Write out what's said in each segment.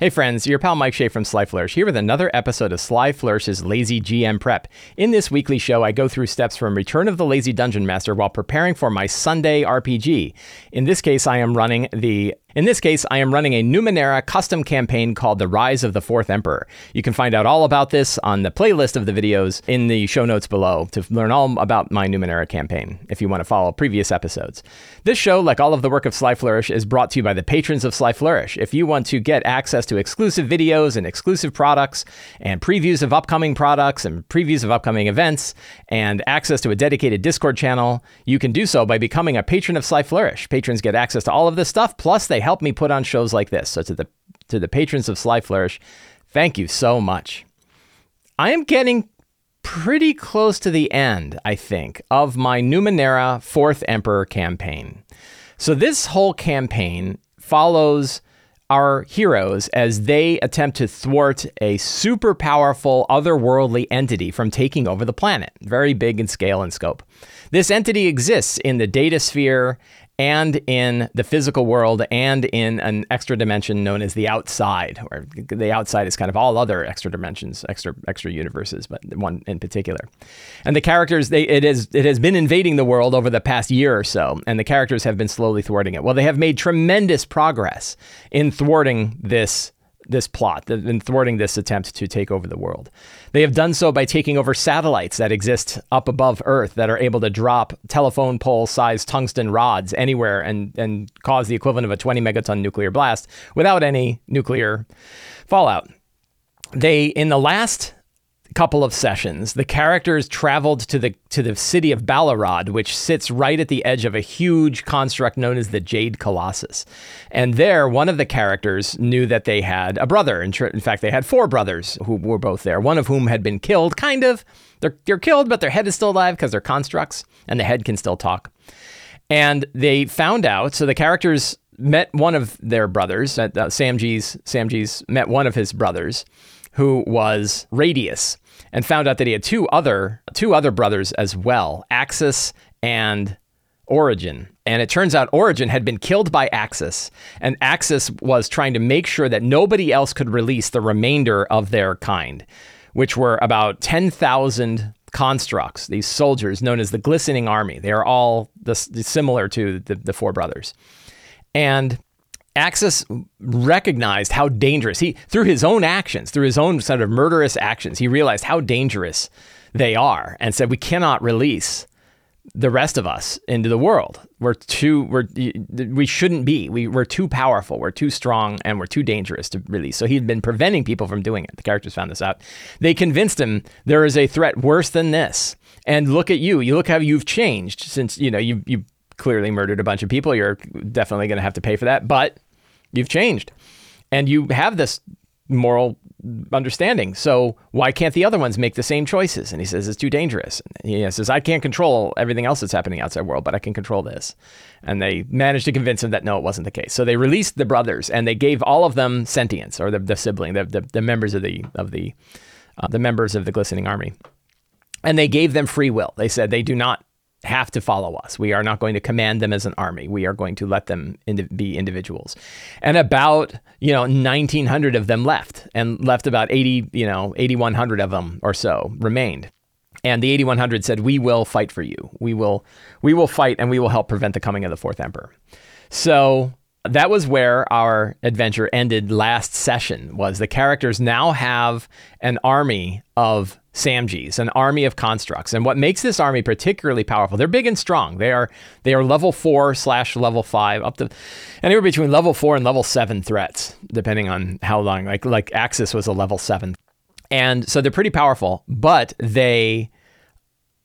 Hey friends, your pal Mike Shea from Sly Flourish here with another episode of Sly Flourish's Lazy GM Prep. In this weekly show, I go through steps from Return of the Lazy Dungeon Master while preparing for my Sunday RPG. In this case, I am running a Numenera custom campaign called The Rise of the Fourth Emperor. You can find out all about this on the playlist of the videos in the show notes below to learn all about my Numenera campaign, if you want to follow previous episodes. This show, like all of the work of Sly Flourish, is brought to you by the patrons of Sly Flourish. If you want to get access to exclusive videos and exclusive products and previews of upcoming products and previews of upcoming events and access to a dedicated Discord channel, you can do so by becoming a patron of Sly Flourish. Patrons get access to all of this stuff, plus they help me put on shows like this. So to the patrons of Sly Flourish, thank you so much. I am getting pretty close to the end, I think, of my Numenera Fourth Emperor campaign. So this whole campaign follows our heroes as they attempt to thwart a super powerful otherworldly entity from taking over the planet. Very big in scale and scope. This entity exists in the data sphere and in the physical world and in an extra dimension known as the outside, or the outside is kind of all other extra dimensions, extra universes, but one in particular. And the characters, it has been invading the world over the past year or so, and the characters have been slowly thwarting it. Well, they have made tremendous progress in thwarting this plot, in thwarting this attempt to take over the world. They have done so by taking over satellites that exist up above Earth that are able to drop telephone pole-sized tungsten rods anywhere and cause the equivalent of a 20-megaton nuclear blast without any nuclear fallout. They, in the last couple of sessions, the characters traveled to the city of Balorod, which sits right at the edge of a huge construct known as the Jade Colossus. And there, one of the characters knew that they had a brother. In fact, they had four brothers who were both there, one of whom had been killed, kind of. They're killed, but their head is still alive because they're constructs, and the head can still talk. And they found out, so the characters met one of their brothers, Samji's met one of his brothers, who was Radius, and found out that he had two other brothers as well, Axis and Origin. And it turns out Origin had been killed by Axis, and Axis was trying to make sure that nobody else could release the remainder of their kind, which were about 10,000 constructs, these soldiers known as the Glistening Army. They are all similar to the four brothers. And Axis recognized how dangerous through his own sort of murderous actions, he realized how dangerous they are and said, we cannot release the rest of us into the world. We're too powerful, we're too strong, and we're too dangerous to release. So he'd been preventing people from doing it. The characters found this out. They convinced him there is a threat worse than this. And look at you. You look how you've changed since, you clearly murdered a bunch of people. You're definitely going to have to pay for that, but you've changed and you have this moral understanding. So why can't the other ones make the same choices? And he says, it's too dangerous. And he says, I can't control everything else that's happening outside the world, but I can control this. And they managed to convince him that no, it wasn't the case. So they released the brothers and they gave all of them sentience, or the sibling, the members of the members of the Glistening Army. And they gave them free will. They said, they do not have to follow us. We are not going to command them as an army. We are going to let them be individuals. And about 1,900 of them left, and left about 8,100 of them or so remained. And the 8,100 said, "We will fight for you. We will fight, and we will help prevent the coming of the Fourth Emperor." So that was where our adventure ended last session. Was the characters now have an army of Samjis, an army of constructs. And what makes this army particularly powerful, they're big and strong. They are level 4/level 5, up to anywhere between level 4 and level 7 threats, depending on how long. Like Axis was a level 7. And so they're pretty powerful, but they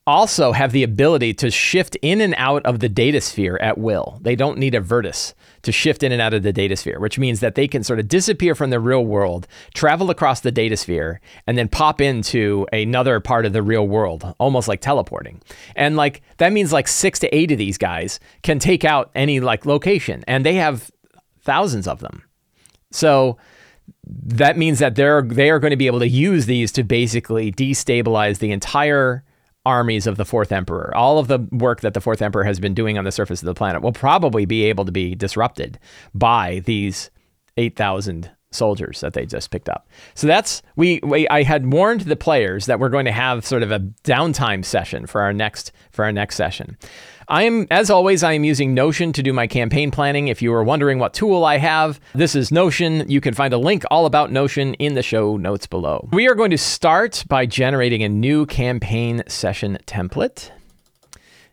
also have the ability to shift in and out of the data sphere at will. They don't need a vertex to shift in and out of the data sphere, which means that they can sort of disappear from the real world, travel across the data sphere, and then pop into another part of the real world, almost like teleporting. And that means 6 to 8 of these guys can take out any location, and they have thousands of them. So that means that they are going to be able to use these to basically destabilize the entire armies of the Fourth Emperor. All of the work that the Fourth Emperor has been doing on the surface of the planet will probably be able to be disrupted by these 8,000 soldiers that they just picked up. So that's, I had warned the players that we're going to have sort of a downtime session for our next session. I am, as always, I am using Notion to do my campaign planning. If you are wondering what tool I have, this is Notion. You can find a link all about Notion in the show notes below. We are going to start by generating a new campaign session template.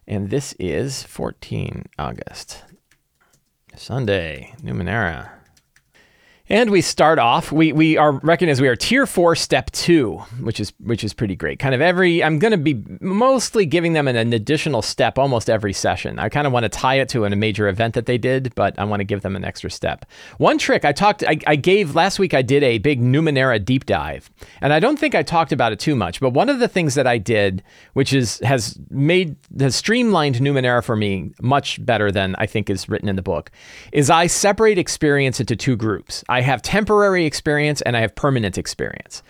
And this is 14 August, Sunday, Numenera. And we start off, we are recognized we are tier 4, step 2, which is pretty great. Kind of every, I'm going to be mostly giving them an additional step almost every session. I kind of want to tie it to a major event that they did, but I want to give them an extra step. One trick I gave, last week I did a big Numenera deep dive, and I don't think I talked about it too much, but one of the things that I did, which has streamlined Numenera for me much better than I think is written in the book, is I separate experience into two groups. I have temporary experience and I have permanent experience.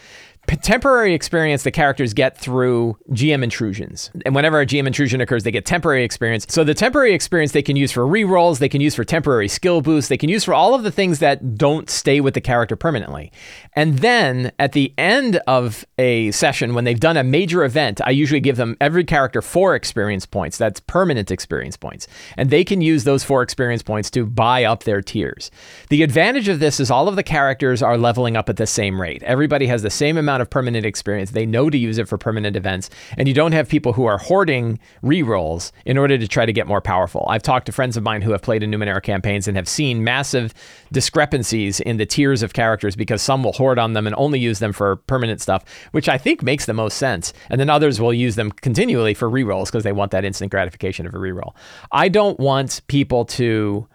Temporary experience the characters get through GM intrusions. And whenever a GM intrusion occurs, they get temporary experience. So the temporary experience they can use for rerolls, they can use for temporary skill boosts, they can use for all of the things that don't stay with the character permanently. And then at the end of a session, when they've done a major event, I usually give them every character 4 experience points. That's permanent experience points. And they can use those 4 experience points to buy up their tiers. The advantage of this is all of the characters are leveling up at the same rate. Everybody has the same amount of permanent experience. They know to use it for permanent events, and you don't have people who are hoarding rerolls in order to try to get more powerful. I've talked to friends of mine who have played in Numenera campaigns and have seen massive discrepancies in the tiers of characters because some will hoard on them and only use them for permanent stuff, which I think makes the most sense, and then others will use them continually for rerolls because they want that instant gratification of a reroll. I don't want people to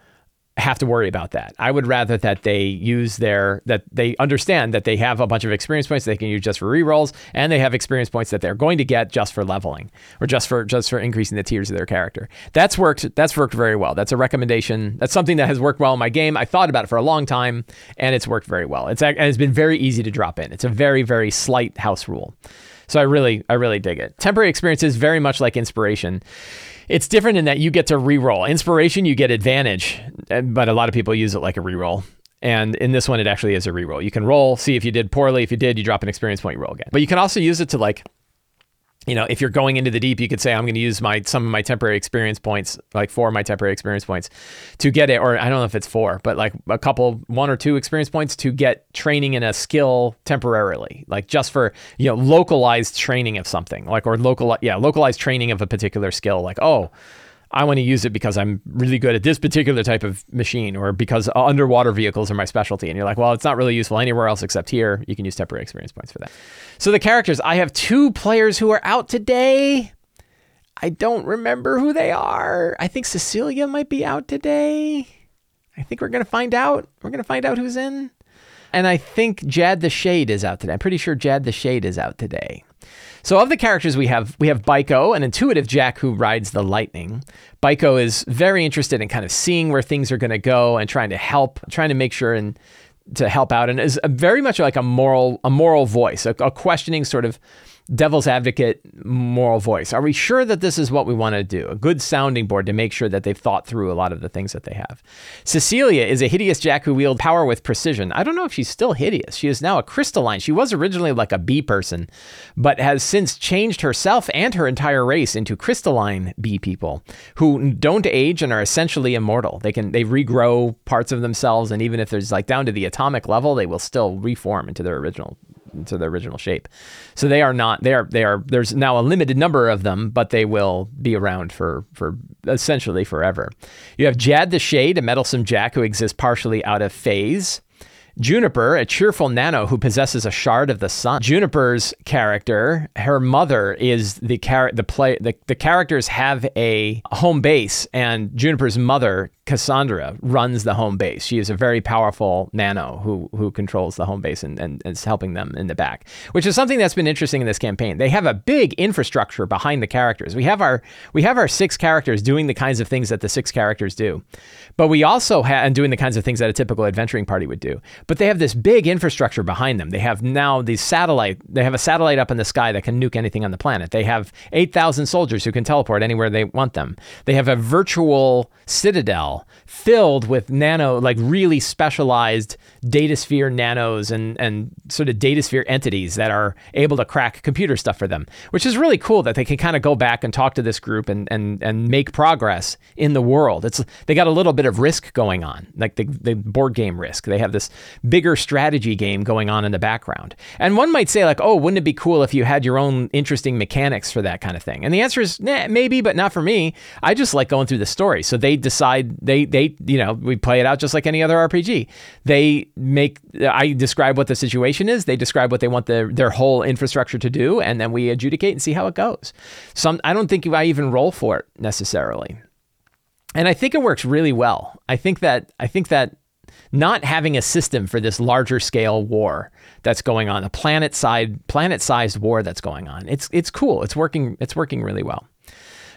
have to worry about that. I would rather that they use that they understand that they have a bunch of experience points they can use just for rerolls, and they have experience points that they're going to get just for leveling or just for increasing the tiers of their character. That's worked very well. That's a recommendation. That's something that has worked well in my game. I thought about it for a long time and it's worked very well. It's been very easy to drop in. It's a very, very slight house rule. So I really dig it. Temporary experience is very much like inspiration. It's different in that you get to reroll. Inspiration, you get advantage, but a lot of people use it like a reroll. And in this one, it actually is a reroll. You can roll, see if you did poorly. If you did, you drop an experience point, you roll again. But you can also use it to, like, you know, if you're going into the deep, you could say, I'm going to use some of my temporary experience points, like 4 of my temporary experience points to get it. Or I don't know if it's 4, but like 1 or 2 experience points to get training in a skill temporarily, like just for, you know, localized training of something, like, or localized training of a particular skill. Like, oh, I want to use it because I'm really good at this particular type of machine, or because underwater vehicles are my specialty. And you're like, well, it's not really useful anywhere else except here. You can use temporary experience points for that. So the characters, I have 2 players who are out today. I don't remember who they are. I think Cecilia might be out today. I think we're going to find out. We're going to find out who's in. And I think Jad the Shade is out today. I'm pretty sure Jad the Shade is out today. So of the characters we have Biko, an intuitive Jack who rides the lightning. Biko is very interested in kind of seeing where things are going to go and trying to help out, and is very much like a moral voice, a questioning sort of devil's advocate moral voice. Are we sure that this is what we want to do? A good sounding board to make sure that they've thought through a lot of the things that they have. Cecilia is a hideous Jack who wields power with precision. I don't know if she's still hideous. She is now a crystalline. She was originally like a bee person, but has since changed herself and her entire race into crystalline bee people who don't age and are essentially immortal. They regrow parts of themselves, and even if there's like down to the atomic level, they will still reform into their original shape. So there's now a limited number of them, but they will be around for essentially forever. You have Jad the Shade, a meddlesome Jack who exists partially out of phase. Juniper, a cheerful nano who possesses a shard of the sun. Juniper's character, her mother is the characters have a home base, and Juniper's mother, Cassandra, runs the home base. She is a very powerful nano who controls the home base and is helping them in the back, which is something that's been interesting in this campaign. They have a big infrastructure behind the characters. We have our 6 characters doing the kinds of things that the 6 characters do, but we also have, and doing the kinds of things that a typical adventuring party would do. But they have this big infrastructure behind them. They have now a satellite up in the sky that can nuke anything on the planet. They have 8,000 soldiers who can teleport anywhere they want them. They have a virtual citadel wall filled with nano, like really specialized datasphere nanos and sort of datasphere entities that are able to crack computer stuff for them, which is really cool that they can kind of go back and talk to this group and make progress in the world. It's, they got a little bit of Risk going on, like the board game Risk. They have this bigger strategy game going on in the background. And one might say like, oh, wouldn't it be cool if you had your own interesting mechanics for that kind of thing? And the answer is maybe, but not for me. I just like going through the story. So they decide, we play it out just like any other RPG. I describe what the situation is. They describe what they want their whole infrastructure to do. And then we adjudicate and see how it goes. I don't think I even roll for it necessarily. And I think it works really well. I think that not having a system for this larger scale war that's going on, a planet-sized war that's going on, it's cool. It's working really well.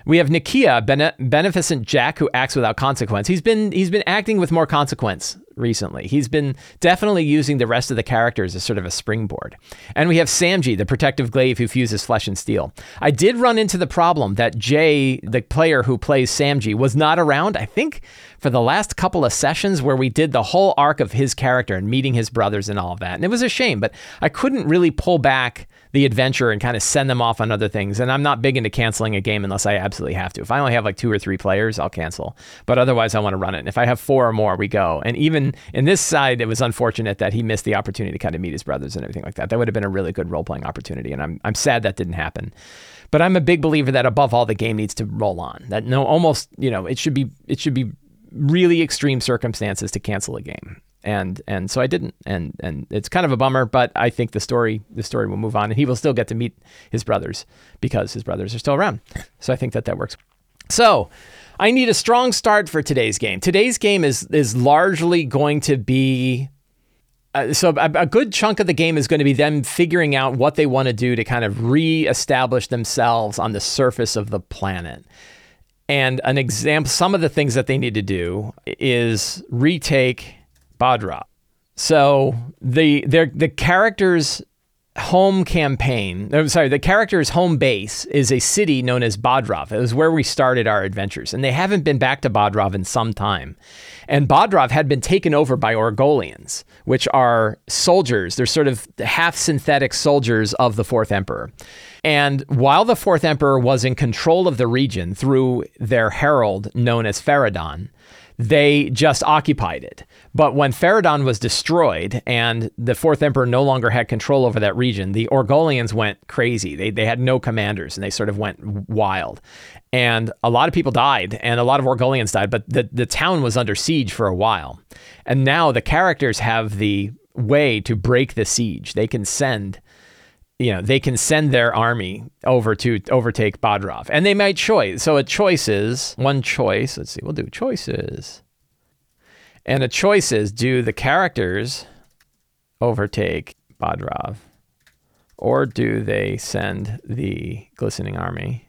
We have Nakia, Beneficent Jack, who acts without consequence. He's been acting with more consequence recently. He's been definitely using the rest of the characters as sort of a springboard. And we have Samji, the protective glaive who fuses flesh and steel. I did run into the problem that Jay, the player who plays Samji, was not around, I think, for the last couple of sessions where we did the whole arc of his character and meeting his brothers and all of that. And it was a shame, but I couldn't really pull back the adventure and kind of send them off on other things. And I'm not big into canceling a game unless I absolutely have to. If I only have like 2 or 3 players, I'll cancel. But otherwise, I want to run it. And if I have 4 or more, we go. And even in this side, it was unfortunate that he missed the opportunity to kind of meet his brothers and everything like that. That would have been a really good role-playing opportunity. And I'm sad that didn't happen. But I'm a big believer that above all, the game needs to roll on. That it should be really extreme circumstances to cancel a game. And so I didn't, and it's kind of a bummer, but I think the story will move on and he will still get to meet his brothers because his brothers are still around. So I think that works. So I need a strong start for today's game. Today's game is largely going to be, so a good chunk of the game is going to be them figuring out what they want to do to kind of reestablish themselves on the surface of the planet. And an example, some of the things that they need to do is retake Badrov. So the character's home base is a city known as Badrov. It was where we started our adventures, and they haven't been back to Badrov in some time. And Badrov had been taken over by Orgolians, which are soldiers. They're sort of half-synthetic soldiers of the Fourth Emperor. And while the Fourth Emperor was in control of the region through their herald known as Feridon, they just occupied it. But when Feridon was destroyed and the Fourth Emperor no longer had control over that region, the Orgolians went crazy. They had no commanders and they sort of went wild. And a lot of people died and a lot of Orgolians died, but the town was under siege for a while. And now the characters have the way to break the siege. They can send their army over to overtake Badrov. And they might choose. So we'll do choices. And a choice is, do the characters overtake Badrov? Or do they send the Glistening Army?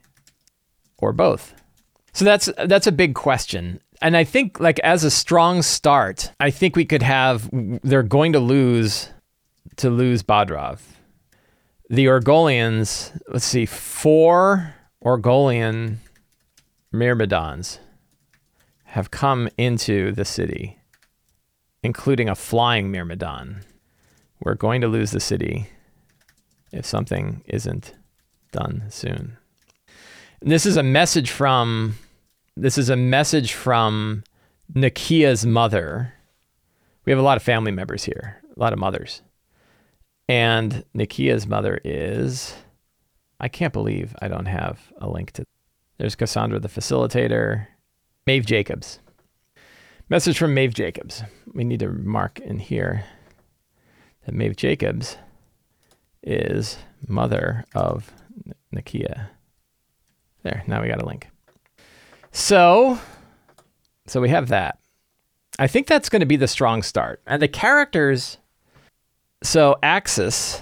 Or both? So that's a big question. And I think, like, as a strong start, I think we could have, they're going to lose Badrov. The Orgolians, 4 Orgolian Myrmidons have come into the city, including a flying Myrmidon. We're going to lose the city if something isn't done soon. And this is a message from Nakia's mother. We have a lot of family members here, a lot of mothers. And Nakia's mother is, I can't believe I don't have a link to. There's Cassandra, the facilitator. Maeve Jacobs. Message from Maeve Jacobs. We need to mark in here that Maeve Jacobs is mother of Nakia. There, now we got a link. So we have that. I think that's going to be the strong start. And the characters... So Axis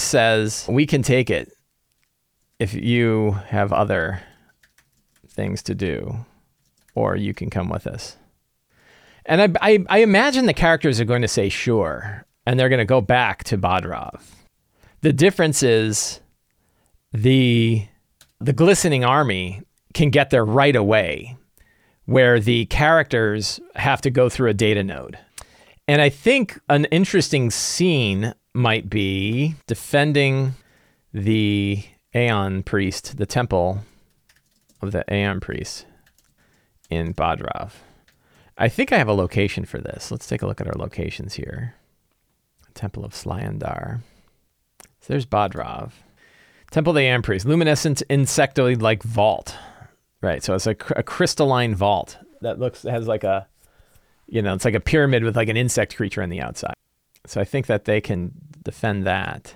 says, we can take it if you have other things to do, or you can come with us. And I imagine the characters are going to say sure, and they're going to go back to Badrov. The difference is the Glistening Army can get there right away, where the characters have to go through a data node. And I think an interesting scene might be defending the Aeon Priest, the Temple of the Aeon Priest in Badrov. I think I have a location for this. Let's take a look at our locations here. Temple of Slyandar. So there's Badrov. Temple of the Aeon Priest, luminescent insectoid-like vault. Right, so it's a crystalline vault that has like a, you know, it's like a pyramid with like an insect creature on the outside. So I think that they can defend that.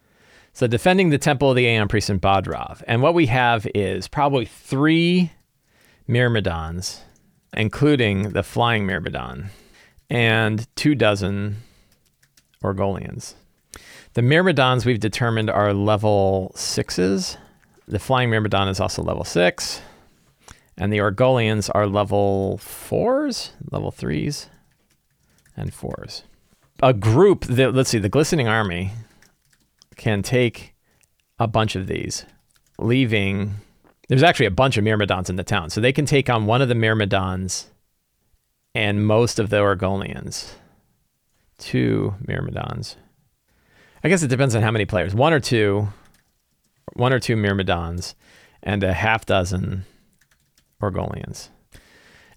So defending the Temple of the Aeon Priest in Badrov. And what we have is probably 3 Myrmidons, including the Flying Myrmidon, and 2 dozen Orgolians. The Myrmidons we've determined are level 6s. The Flying Myrmidon is also level 6. And the Orgolians are level 4s, level 3s, and 4s. A group, let's see, the Glistening Army can take a bunch of these, leaving... There's actually a bunch of Myrmidons in the town, so they can take on one of the Myrmidons and most of the Orgolians. 2 Myrmidons. I guess it depends on how many players. One or two Myrmidons and a half dozen Orgolians.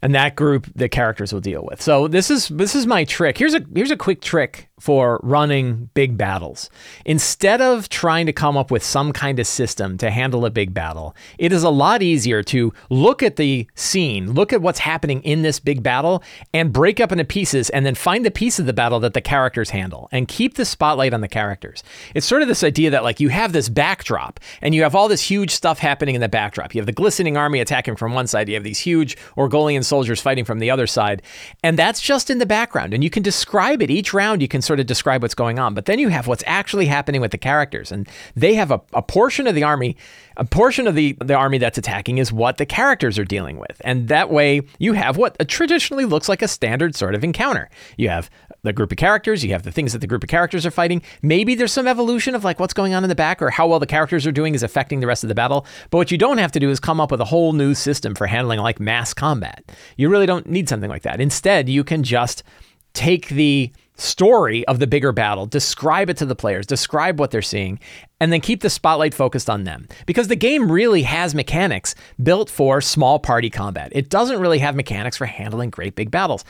And that group the characters will deal with. So this is my trick. Here's a quick trick for running big battles. Instead of trying to come up with some kind of system to handle a big battle, it is a lot easier to look at the scene, look at what's happening in this big battle, and break up into pieces, and then find the piece of the battle that the characters handle, and keep the spotlight on the characters. It's sort of this idea that like you have this backdrop, and you have all this huge stuff happening in the backdrop. You have the Glistening Army attacking from one side, you have these huge Orgolian soldiers fighting from the other side, and that's just in the background. And you can describe it each round, you can sort of describe what's going on, but then you have what's actually happening with the characters, and they have a portion of the army, a portion of the army that's attacking is what the characters are dealing with, and that way you have what traditionally looks like a standard sort of encounter. You have the group of characters, you have the things that the group of characters are fighting. Maybe there's some evolution of like what's going on in the back or how well the characters are doing is affecting the rest of the battle, but what you don't have to do is come up with a whole new system for handling like mass combat. You really don't need something like that. Instead, you can just take the story of the bigger battle, describe it to the players, describe what they're seeing, and then keep the spotlight focused on them. Because the game really has mechanics built for small party combat. It doesn't really have mechanics for handling great big battles.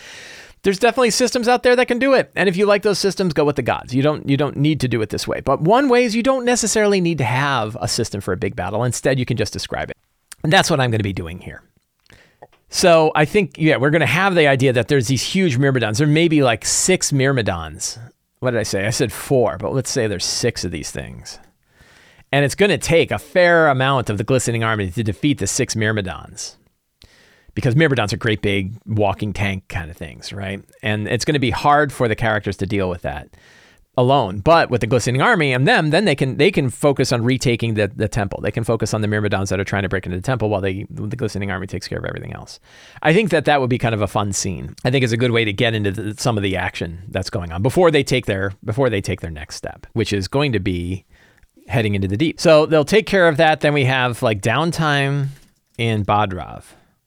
There's definitely systems out there that can do it. And if you like those systems, go with the gods. You don't need to do it this way. But one way is you don't necessarily need to have a system for a big battle. Instead, you can just describe it. And that's what I'm going to be doing here. So I think, yeah, we're going to have the idea that there's these huge Myrmidons. There may be like 6 Myrmidons. What did I say? I said 4, but let's say there's 6 of these things. And it's going to take a fair amount of the Glistening Army to defeat the 6 Myrmidons. Because Myrmidons are great big walking tank kind of things, right? And it's going to be hard for the characters to deal with that alone. But with the Glistening Army and them, then they can focus on retaking the temple. They can focus on the Myrmidons that are trying to break into the temple while the Glistening Army takes care of everything else. I think that would be kind of a fun scene. I think it's a good way to get into some of the action that's going on before they take their next step, which is going to be heading into the deep. So they'll take care of that. Then we have like downtime in Badrov.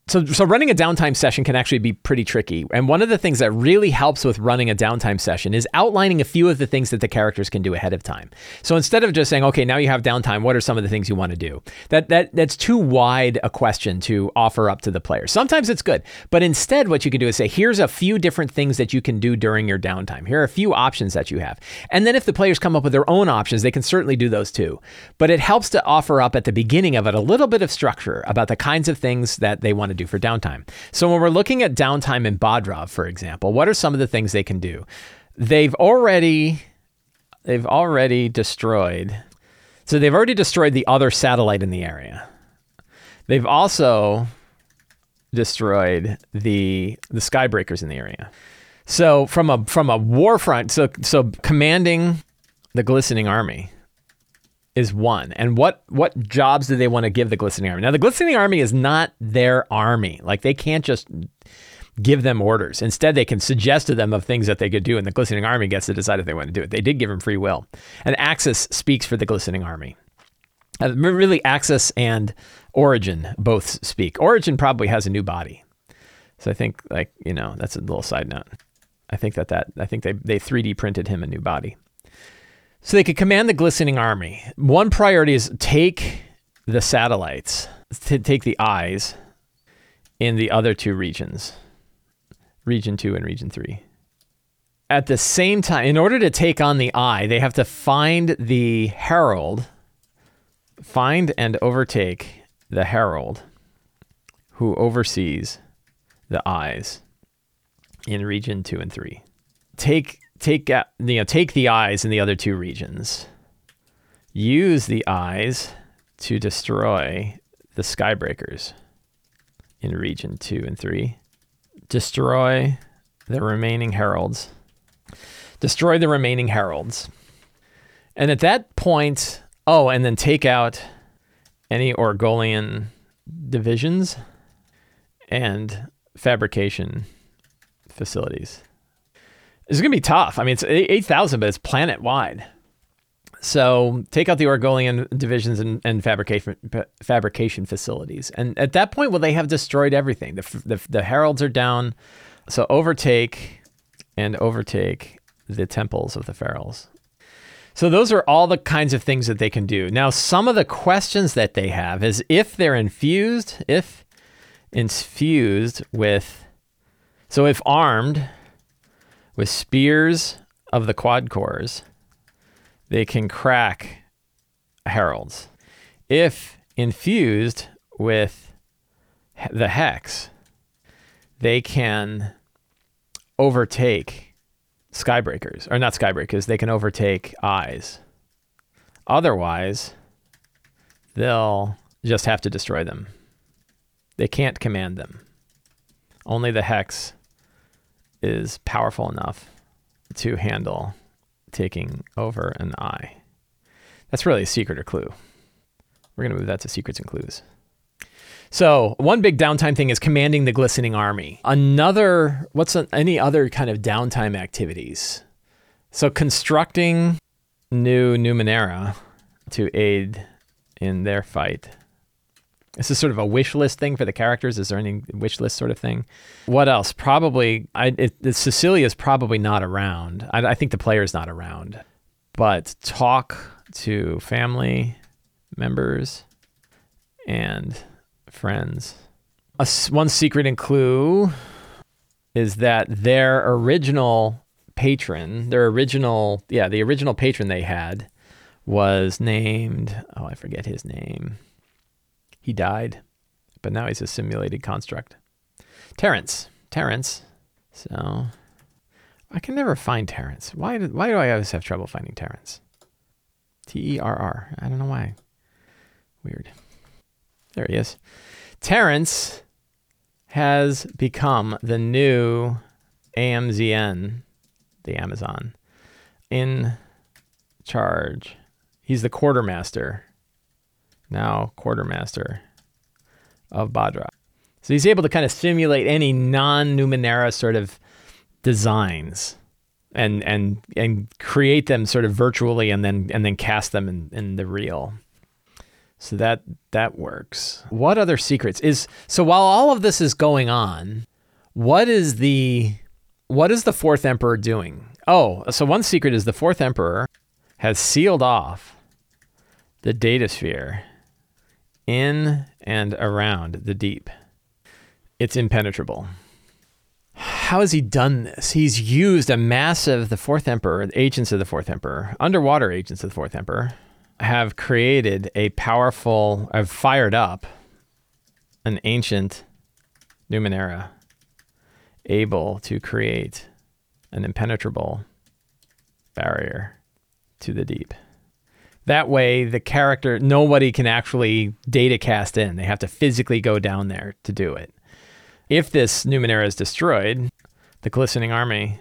So running a downtime session can actually be pretty tricky. And one of the things that really helps with running a downtime session is outlining a few of the things that the characters can do ahead of time. So instead of just saying, okay, now you have downtime, what are some of the things you want to do? That's too wide a question to offer up to the player. Sometimes it's good, but instead what you can do is say, here's a few different things that you can do during your downtime. Here are a few options that you have. And then if the players come up with their own options, they can certainly do those too. But it helps to offer up at the beginning of it a little bit of structure about the kinds of things that they want to do for downtime. So when we're looking at downtime in Badrov, for example, what are some of the things they can do? They've already destroyed. So they've already destroyed the other satellite in the area. They've also destroyed the skybreakers in the area. So from a war front, so commanding the Glistening Army is one. And what jobs do they want to give the Glistening Army? Now, the Glistening Army is not their army. Like, they can't just give them orders. Instead, they can suggest to them of things that they could do, and the Glistening Army gets to decide if they want to do it. They did give them free will. And Axis speaks for the Glistening Army. Really, Axis and Origin both speak. Origin probably has a new body. So I think, like, you know, that's a little side note. I think they 3D printed him a new body. So they could command the Glistening Army. One priority is take the satellites, to take the eyes in the other two regions, Region 2 and Region 3. At the same time, in order to take on the eye, they have to find the herald, find and overtake the herald who oversees the eyes in Region 2 and 3. Take the eyes in the other two regions. Use the eyes to destroy the Skybreakers in Region 2 and 3. Destroy the remaining heralds. Destroy the remaining heralds. And at that point, oh, and then take out any Orgolian divisions and fabrication facilities. It's going to be tough. I mean, it's 8,000, but it's planet-wide. So take out the Orgolian divisions and fabrication facilities. And at that point, well, they have destroyed everything. The heralds are down. So overtake the temples of the pharaohs. So those are all the kinds of things that they can do. Now, some of the questions that they have is if they're infused, if armed with spears of the quad cores, they can crack heralds. If infused with the hex, they can overtake Skybreakers, or not Skybreakers, they can overtake eyes. Otherwise, they'll just have to destroy them. They can't command them. Only the hex is powerful enough to handle taking over an eye. That's really a secret or clue. We're going to move that to secrets and clues. So one big downtime thing is commanding the Glistening Army. Another, any other kind of downtime activities? So constructing new Numenera to aid in their fight. This is sort of a wish list thing for the characters. Is there any wish list sort of thing? What else? Probably, Cecilia's probably not around. I think the player's not around. But talk to family members and friends. One secret and clue is that the original patron they had was named, I forget his name. He died, but now he's a simulated construct. Terence. So I can never find Terence. Why do I always have trouble finding Terence? T-E-R-R. I don't know why. Weird. There he is. Terence has become the new AMZN, the Amazon, in charge. He's the quartermaster. Now quartermaster of Badrov. So he's able to kind of simulate any non-Numenera sort of designs and create them sort of virtually and then cast them in the real. So that works. What other secrets is so while all of this is going on, what is the Fourth Emperor doing? So one secret is the Fourth Emperor has sealed off the data sphere in and around the deep. It's impenetrable. How has he done this? He's used agents of the Fourth Emperor, underwater agents of the Fourth Emperor, have created fired up an ancient Numenera able to create an impenetrable barrier to the deep. That way, nobody can actually data cast in. They have to physically go down there to do it. If this Numenera is destroyed, the Glistening Army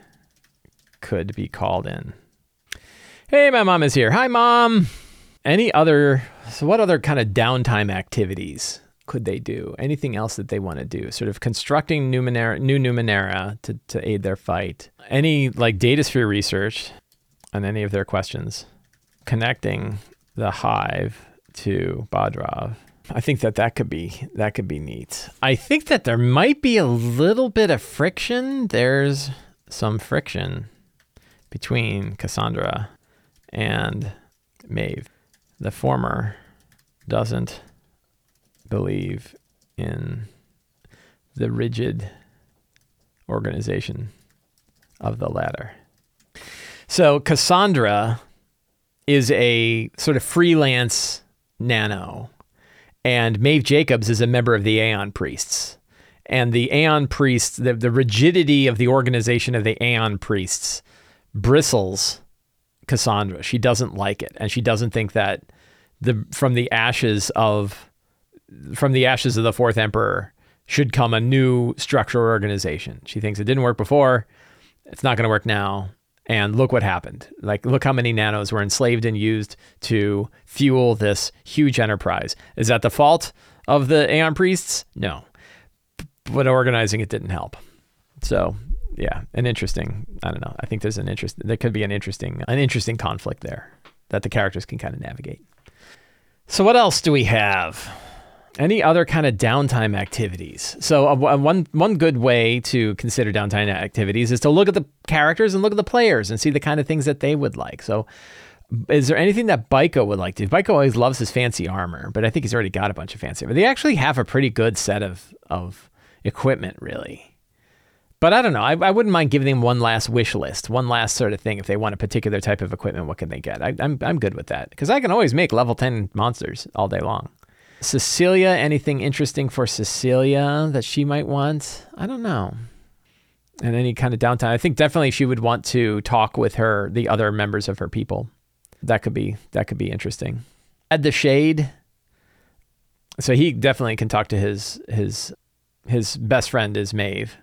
could be called in. Hey, my mom is here. Hi, Mom. So what other kind of downtime activities could they do? Anything else that they want to do? Sort of constructing new Numenera to aid their fight. Any like data sphere research on any of their questions. Connecting the hive to Badrov I think that that could be neat. I think that there might be a little bit of friction. There's some friction between Cassandra and Maeve. The former doesn't believe in the rigid organization of the latter. So Cassandra is a sort of freelance nano, and Maeve Jacobs is a member of the Aeon Priests. And the Aeon Priests, the rigidity of the organization of the Aeon Priests bristles Cassandra. She doesn't like it, and she doesn't think that from the ashes of the Fourth Emperor should come a new structural organization. She thinks it didn't work before, it's not going to work now. And look what happened. Like, look how many nanos were enslaved and used to fuel this huge enterprise. Is that the fault of the Aeon Priests? No. But organizing it didn't help. So, yeah, I think there's an interesting conflict there that the characters can kind of navigate. So what else do we have? Any other kind of downtime activities? So one good way to consider downtime activities is to look at the characters and look at the players and see the kind of things that they would like. So is there anything that Biko would like to do? Biko always loves his fancy armor, but I think he's already got a bunch of fancy armor. They actually have a pretty good set of equipment, really. But I don't know. I wouldn't mind giving them one last wish list, one last sort of thing. If they want a particular type of equipment, what can they get? I'm good with that, because I can always make level 10 monsters all day long. Cecilia, anything interesting for Cecilia that she might want? I don't know. And any kind of downtime. I think definitely she would want to talk with the other members of her people. That could be interesting. Jad the Shade. So he definitely can talk to his best friend is Maeve.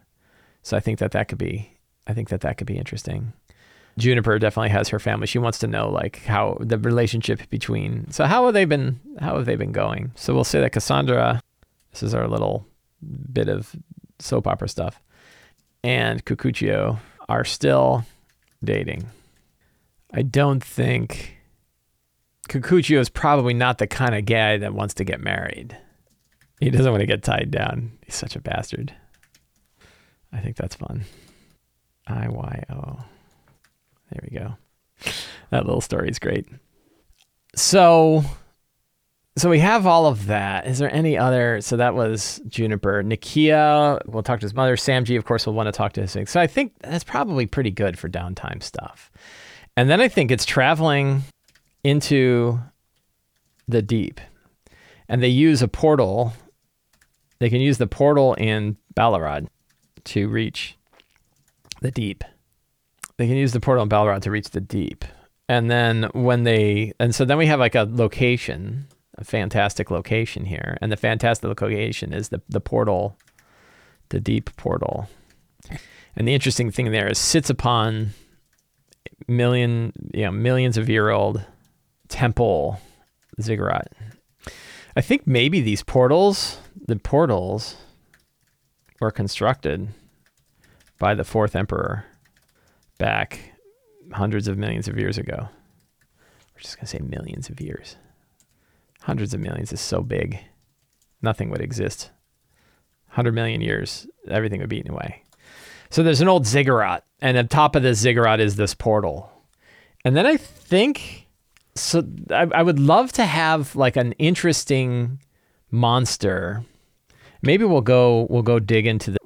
So I think that could be interesting. Juniper definitely has her family. She wants to know, like, how the relationship between... So how have they been going? So we'll say that Cassandra, this is our little bit of soap opera stuff, and Cucuccio are still dating. I don't think... Cucuccio is probably not the kind of guy that wants to get married. He doesn't want to get tied down. He's such a bastard. I think that's fun. IYO. There we go. That little story is great. So we have all of that. Is there any other? So that was Juniper. Nakia will talk to his mother. Samji, of course, will want to talk to his thing. So I think that's probably pretty good for downtime stuff. And then I think it's traveling into the deep. And they use a portal. They can use the portal in Balorod to reach the deep. They can use the portal in Balorod to reach the deep. And then so then we have like a location, a fantastic location here. And the fantastic location is the portal, the deep portal. And the interesting thing there is sits upon millions of year old temple ziggurat. I think maybe these portals, the portals were constructed by the Fourth Emperor back hundreds of millions of years ago. We're just going to say millions of years. Hundreds of millions is so big. Nothing would exist. 100 million years, everything would be eaten away. So there's an old ziggurat, and on top of this ziggurat is this portal. And then I think, so I would love to have like an interesting monster. Maybe we'll go dig into the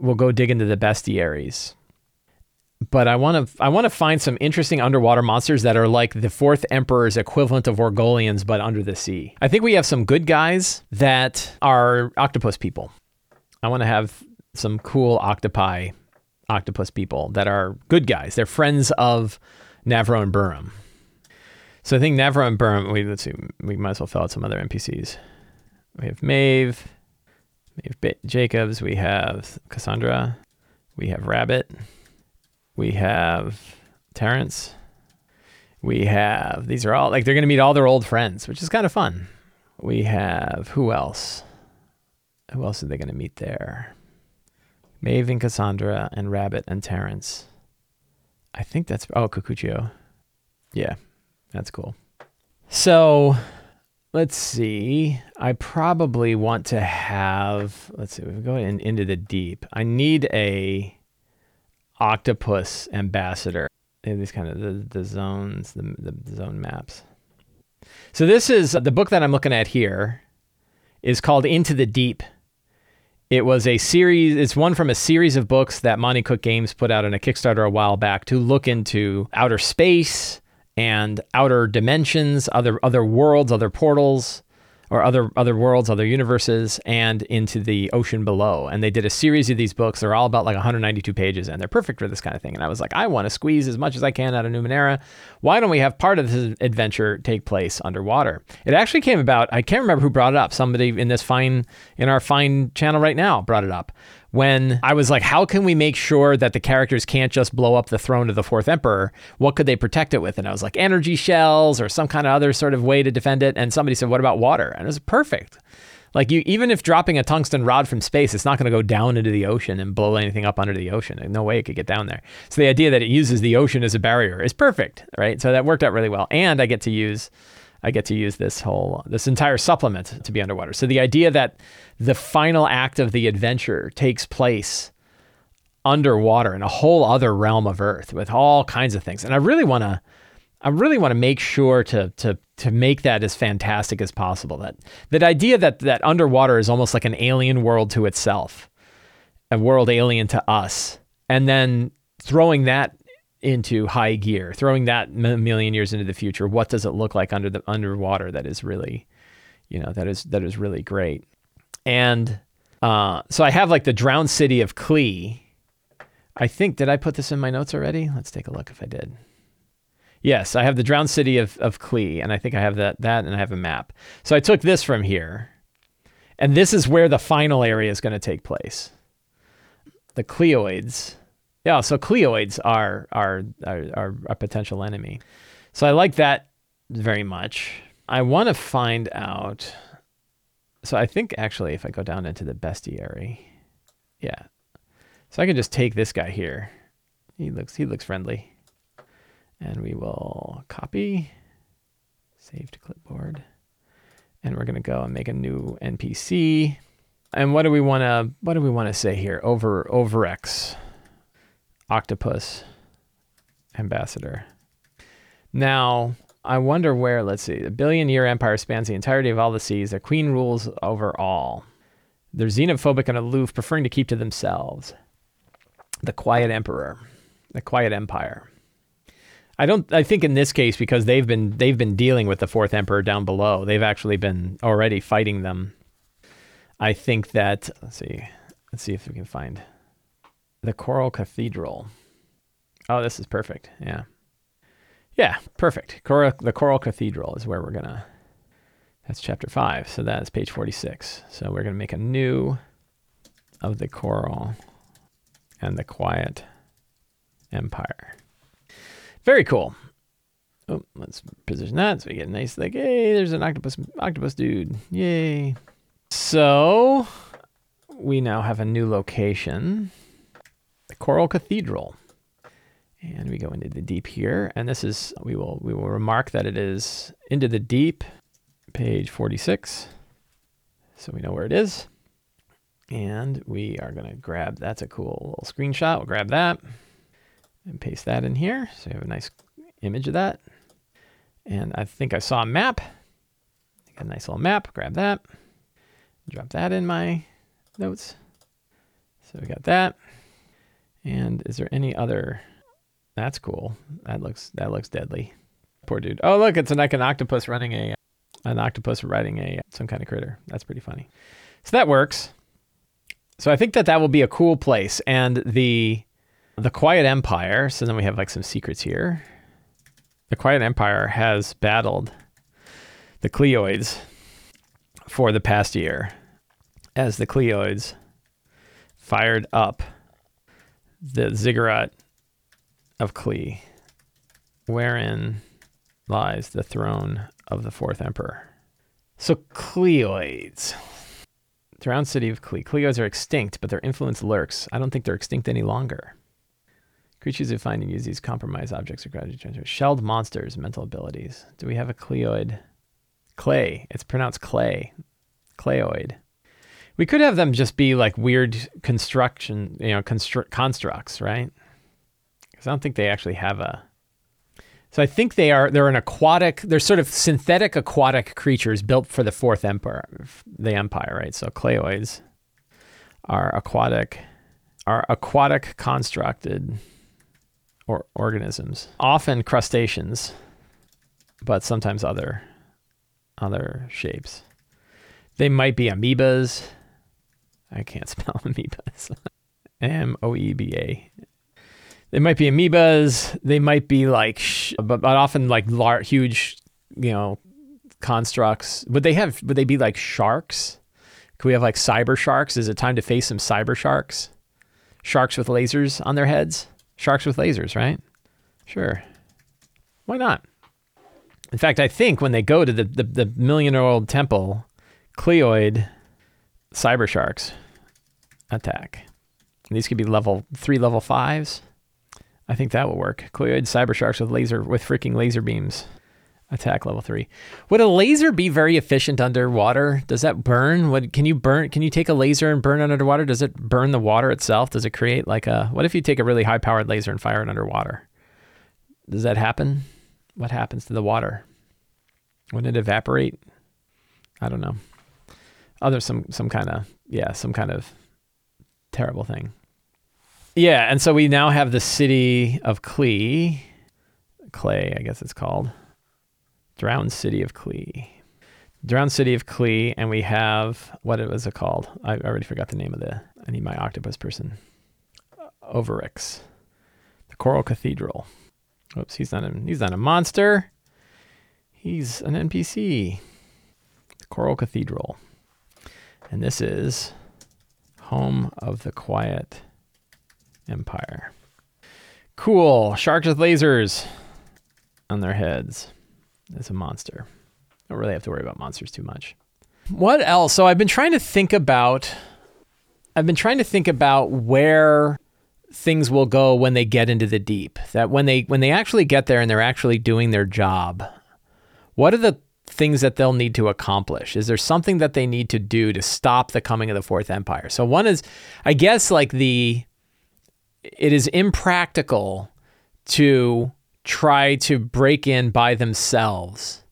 bestiaries. But I want to find some interesting underwater monsters that are like the Fourth Emperor's equivalent of Orgolians, but under the sea. I think we have some good guys that are octopus people. I want to have some cool octopus people that are good guys. They're friends of Navro and Burum. So I think Navro and Burum. Let's see. We might as well fill out some other NPCs. We have Maeve. We have Jacobs. We have Cassandra. We have Rabbit. We have Terence. These are all, like, they're going to meet all their old friends, which is kind of fun. We have, who else? Who else are they going to meet there? Maeve and Cassandra and Rabbit and Terence. I think that's, Cucuccio. Yeah, that's cool. So Let's see. I probably want to have... Let's see. We're going into the deep. I need a octopus ambassador. These kind of the zones, the zone maps. So this is the book that I'm looking at here is called Into the Deep. It was a series, it's one from a series of books that Monty Cook Games put out on a Kickstarter a while back to look into outer space and outer dimensions, other worlds, other portals, or other worlds, other universes, and into the ocean below. And they did a series of these books. They're all about like 192 pages, and they're perfect for this kind of thing. And I was like, I want to squeeze as much as I can out of Numenera. Why don't we have part of this adventure take place underwater? It actually came about, I can't remember who brought it up. Somebody in our fine channel right now brought it up. When I was like, how can we make sure that the characters can't just blow up the throne of the Fourth Emperor? What could they protect it with? And I was like, energy shells or some kind of other sort of way to defend it. And somebody said, what about water? And it was perfect. Like you, even if dropping a tungsten rod from space, it's not going to go down into the ocean and blow anything up under the ocean. No way it could get down there. So the idea that it uses the ocean as a barrier is perfect, right? So that worked out really well. And I get to use this entire supplement to be underwater. So the idea that the final act of the adventure takes place underwater in a whole other realm of Earth with all kinds of things. And I really want to make sure to make that as fantastic as possible. That idea that underwater is almost like an alien world to itself, a world alien to us, and then throwing that into high gear, throwing that a million years into the future. What does it look like underwater? That is really, that is really great. And so I have like the drowned city of Klee. I think, did I put this in my notes already? Let's take a look if I did. Yes, I have the drowned city of Klee, and I think I have that, and I have a map. So I took this from here, and this is where the final area is going to take place. The Cleoids. Yeah, so Cleoids are a potential enemy. So I like that very much. I want to find out. So I think actually if I go down into the bestiary, yeah. So I can just take this guy here. He looks friendly. And we will copy, save to clipboard, and we're gonna go and make a new NPC. And what do we wanna say here? Overix, octopus, ambassador. Now I wonder where. Let's see. The billion-year empire spans the entirety of all the seas. Their queen rules over all. They're xenophobic and aloof, preferring to keep to themselves. The Quiet Empire. I think in this case, because they've been dealing with the Fourth Emperor down below, they've actually been already fighting them. I think that let's see if we can find the Coral Cathedral. Oh, this is perfect. Yeah, perfect. The Coral Cathedral is where we're gonna. That's chapter 5, so that's page 46. So we're gonna make a new of the Coral and the Quiet Empire. Very cool. Oh, let's position that so we get a nice, like, hey, there's an octopus dude. Yay. So we now have a new location, the Coral Cathedral. And we go into the deep here. And this is, we will remark that it is Into the Deep, page 46. So we know where it is. And we are going to grab, that's a cool little screenshot. We'll grab that and paste that in here. So you have a nice image of that. And I think I saw a map. I got a nice little map. Grab that. Drop that in my notes. So we got that. And is there any other? That's cool. That looks deadly. Poor dude. Oh look, it's like an octopus riding some kind of critter. That's pretty funny. So that works. So I think that will be a cool place. And the Quiet Empire. So then we have like some secrets here. The Quiet Empire has battled the Cleoids for the past year, as the Cleoids fired up the ziggurat of Klee, wherein lies the throne of the Fourth Emperor. So Cleoids. Drowned city of Klee. Cleoids are extinct, but their influence lurks. I don't think they're extinct any longer. Creatures who find and use these compromised objects are gradually transferred. Shelled monsters, mental abilities. Do we have a Cleoid Clay. It's pronounced Clay. Cleoid. We could have them just be like weird construction, you know, constructs, right? Because I don't think they actually have a... So I think they're an aquatic, they're sort of synthetic aquatic creatures built for the Fourth Emperor, the Empire, right? So Cleoids are aquatic constructed or organisms, often crustaceans, but sometimes other shapes. They might be amoebas. I can't spell amoebas. M-O-E-B-A. They might be amoebas. They might be like, but often like large, huge, you know, constructs. Would they be like sharks? Could we have like cyber sharks? Is it time to face some cyber sharks? Sharks with lasers on their heads? Sharks with lasers, right? Sure. Why not? In fact, I think when they go to the million-year-old temple, Cleoid cyber sharks attack. And these could be level 3, level 5s. I think that will work. Cleoid cyber sharks with freaking laser beams attack level 3. Would a laser be very efficient underwater? Does that burn? Can you take a laser and burn it underwater? Does it burn the water itself? Does it create like a... What if you take a really high-powered laser and fire it underwater? Does that happen? What happens to the water? Wouldn't it evaporate? I don't know. Some kind of terrible thing. Yeah, and so we now have the city of Klee. Clay, I guess it's called. Drowned City of Klee. Drowned City of Klee, and we have... What was it called? I already forgot the name of the... I need my octopus person. Overix. The Coral Cathedral. Oops, he's not a monster. He's an NPC. The Coral Cathedral. And this is home of the Quiet Empire. Cool. Sharks with lasers on their heads. It's a monster. Don't really have to worry about monsters too much. What else? So I've been trying to think about where things will go when they get into the deep. That when they actually get there and they're actually doing their job, what are the things that they'll need to accomplish? Is there something that they need to do to stop the coming of the Fourth Empire? So one is, I guess, like it is impractical to try to break in by themselves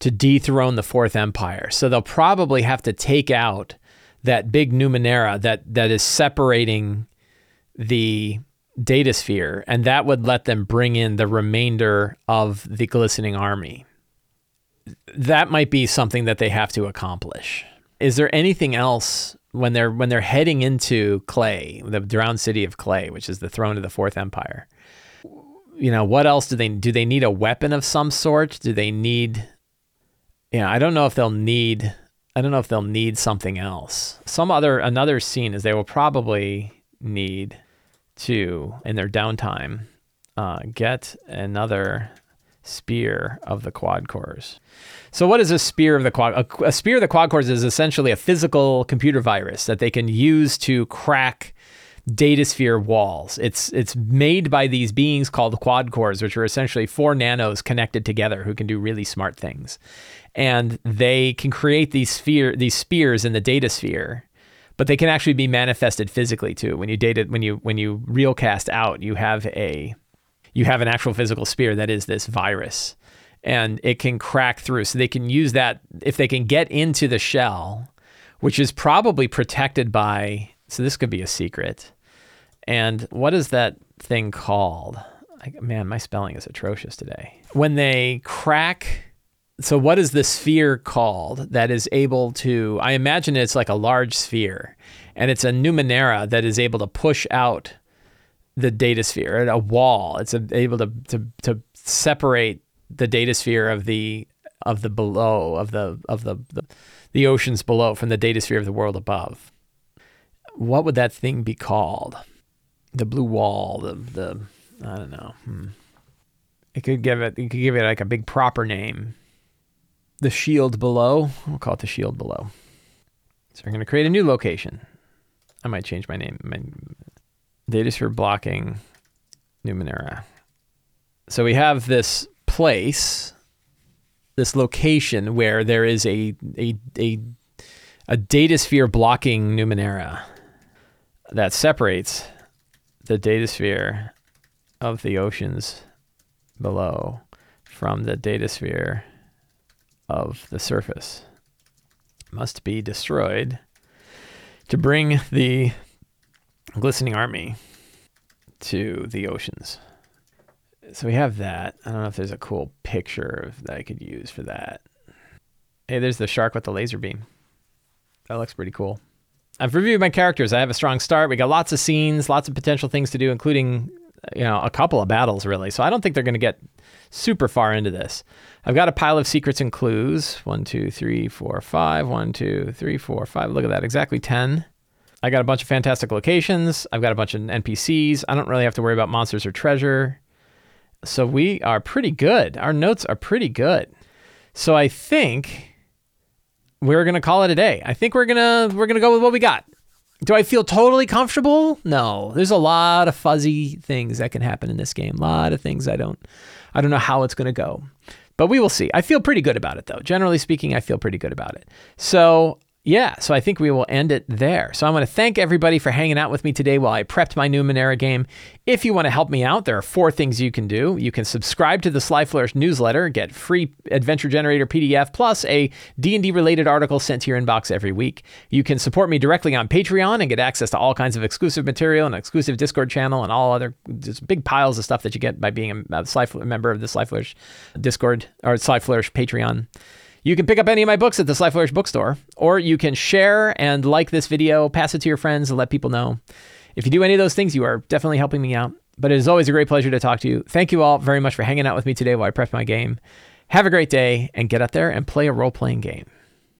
to dethrone the Fourth Empire. So they'll probably have to take out that big Numenera that is separating the data sphere, and that would let them bring in the remainder of the Glistening Army. That might be something that they have to accomplish. Is there anything else when they're heading into Clay, the drowned city of Clay, which is the throne of the Fourth Empire? You know, what else do they need? A weapon of some sort? Do they need... Yeah, I don't know if they'll need something else. Another scene is they will probably need to, in their downtime, get another spear of the quad cores. So what is a spear of the quad? A spear of the quad cores is essentially a physical computer virus that they can use to crack datasphere walls. It's made by these beings called quad cores, which are essentially 4 nanos connected together who can do really smart things. And they can create these spears in the datasphere, but they can actually be manifested physically too. When you reelcast out, you have an actual physical spear that is this virus, and it can crack through. So they can use that if they can get into the shell, which is probably protected by... So this could be a secret. And what is that thing called? Man, my spelling is atrocious today. When they crack... So what is the sphere called that is able to... I imagine it's like a large sphere, and it's a Numenera that is able to push out the datasphere, a wall. It's able to separate the datasphere of the oceans below from the datasphere of the world above. What would that thing be called? The blue wall. The I don't know. You could give it like a big proper name. The shield below. We'll call it the shield below. So we're going to create a new location. I might change my name. Datasphere blocking Numenera. So we have this place this location where there is a data sphere blocking Numenera that separates the data sphere of the oceans below from the data sphere of the surface. Must be destroyed to bring the Glistening Army to the oceans. So we have that. I don't know if there's a cool picture that I could use for that. Hey, there's the shark with the laser beam. That looks pretty cool. I've reviewed my characters. I have a strong start. We got lots of scenes, lots of potential things to do, including, you know, a couple of battles, really. So I don't think they're going to get super far into this. I've got a pile of secrets and clues. 1, 2, 3, 4, 5. 1, 2, 3, 4, 5. Look at that. Exactly 10. I got a bunch of fantastic locations. I've got a bunch of NPCs. I don't really have to worry about monsters or treasure. So we are pretty good. Our notes are pretty good. So I think we're going to call it a day. I think we're going to go with what we got. Do I feel totally comfortable? No. There's a lot of fuzzy things that can happen in this game. A lot of things I don't know how it's going to go. But we will see. I feel pretty good about it, though. Generally speaking, I feel pretty good about it. So, yeah. So I think we will end it there. So I want to thank everybody for hanging out with me today while I prepped my Numenera game. If you want to help me out, there are 4 things you can do. You can subscribe to the Sly Flourish newsletter, get free Adventure Generator PDF, plus a D&D-related article sent to your inbox every week. You can support me directly on Patreon and get access to all kinds of exclusive material and exclusive Discord channel and all other just big piles of stuff that you get by being a member of the Sly Flourish Discord or Sly Flourish Patreon. You can pick up any of my books at the Sly Flourish bookstore, or you can share and like this video, pass it to your friends, and let people know. If you do any of those things, you are definitely helping me out. But it is always a great pleasure to talk to you. Thank you all very much for hanging out with me today while I prep my game. Have a great day, and get out there and play a role-playing game.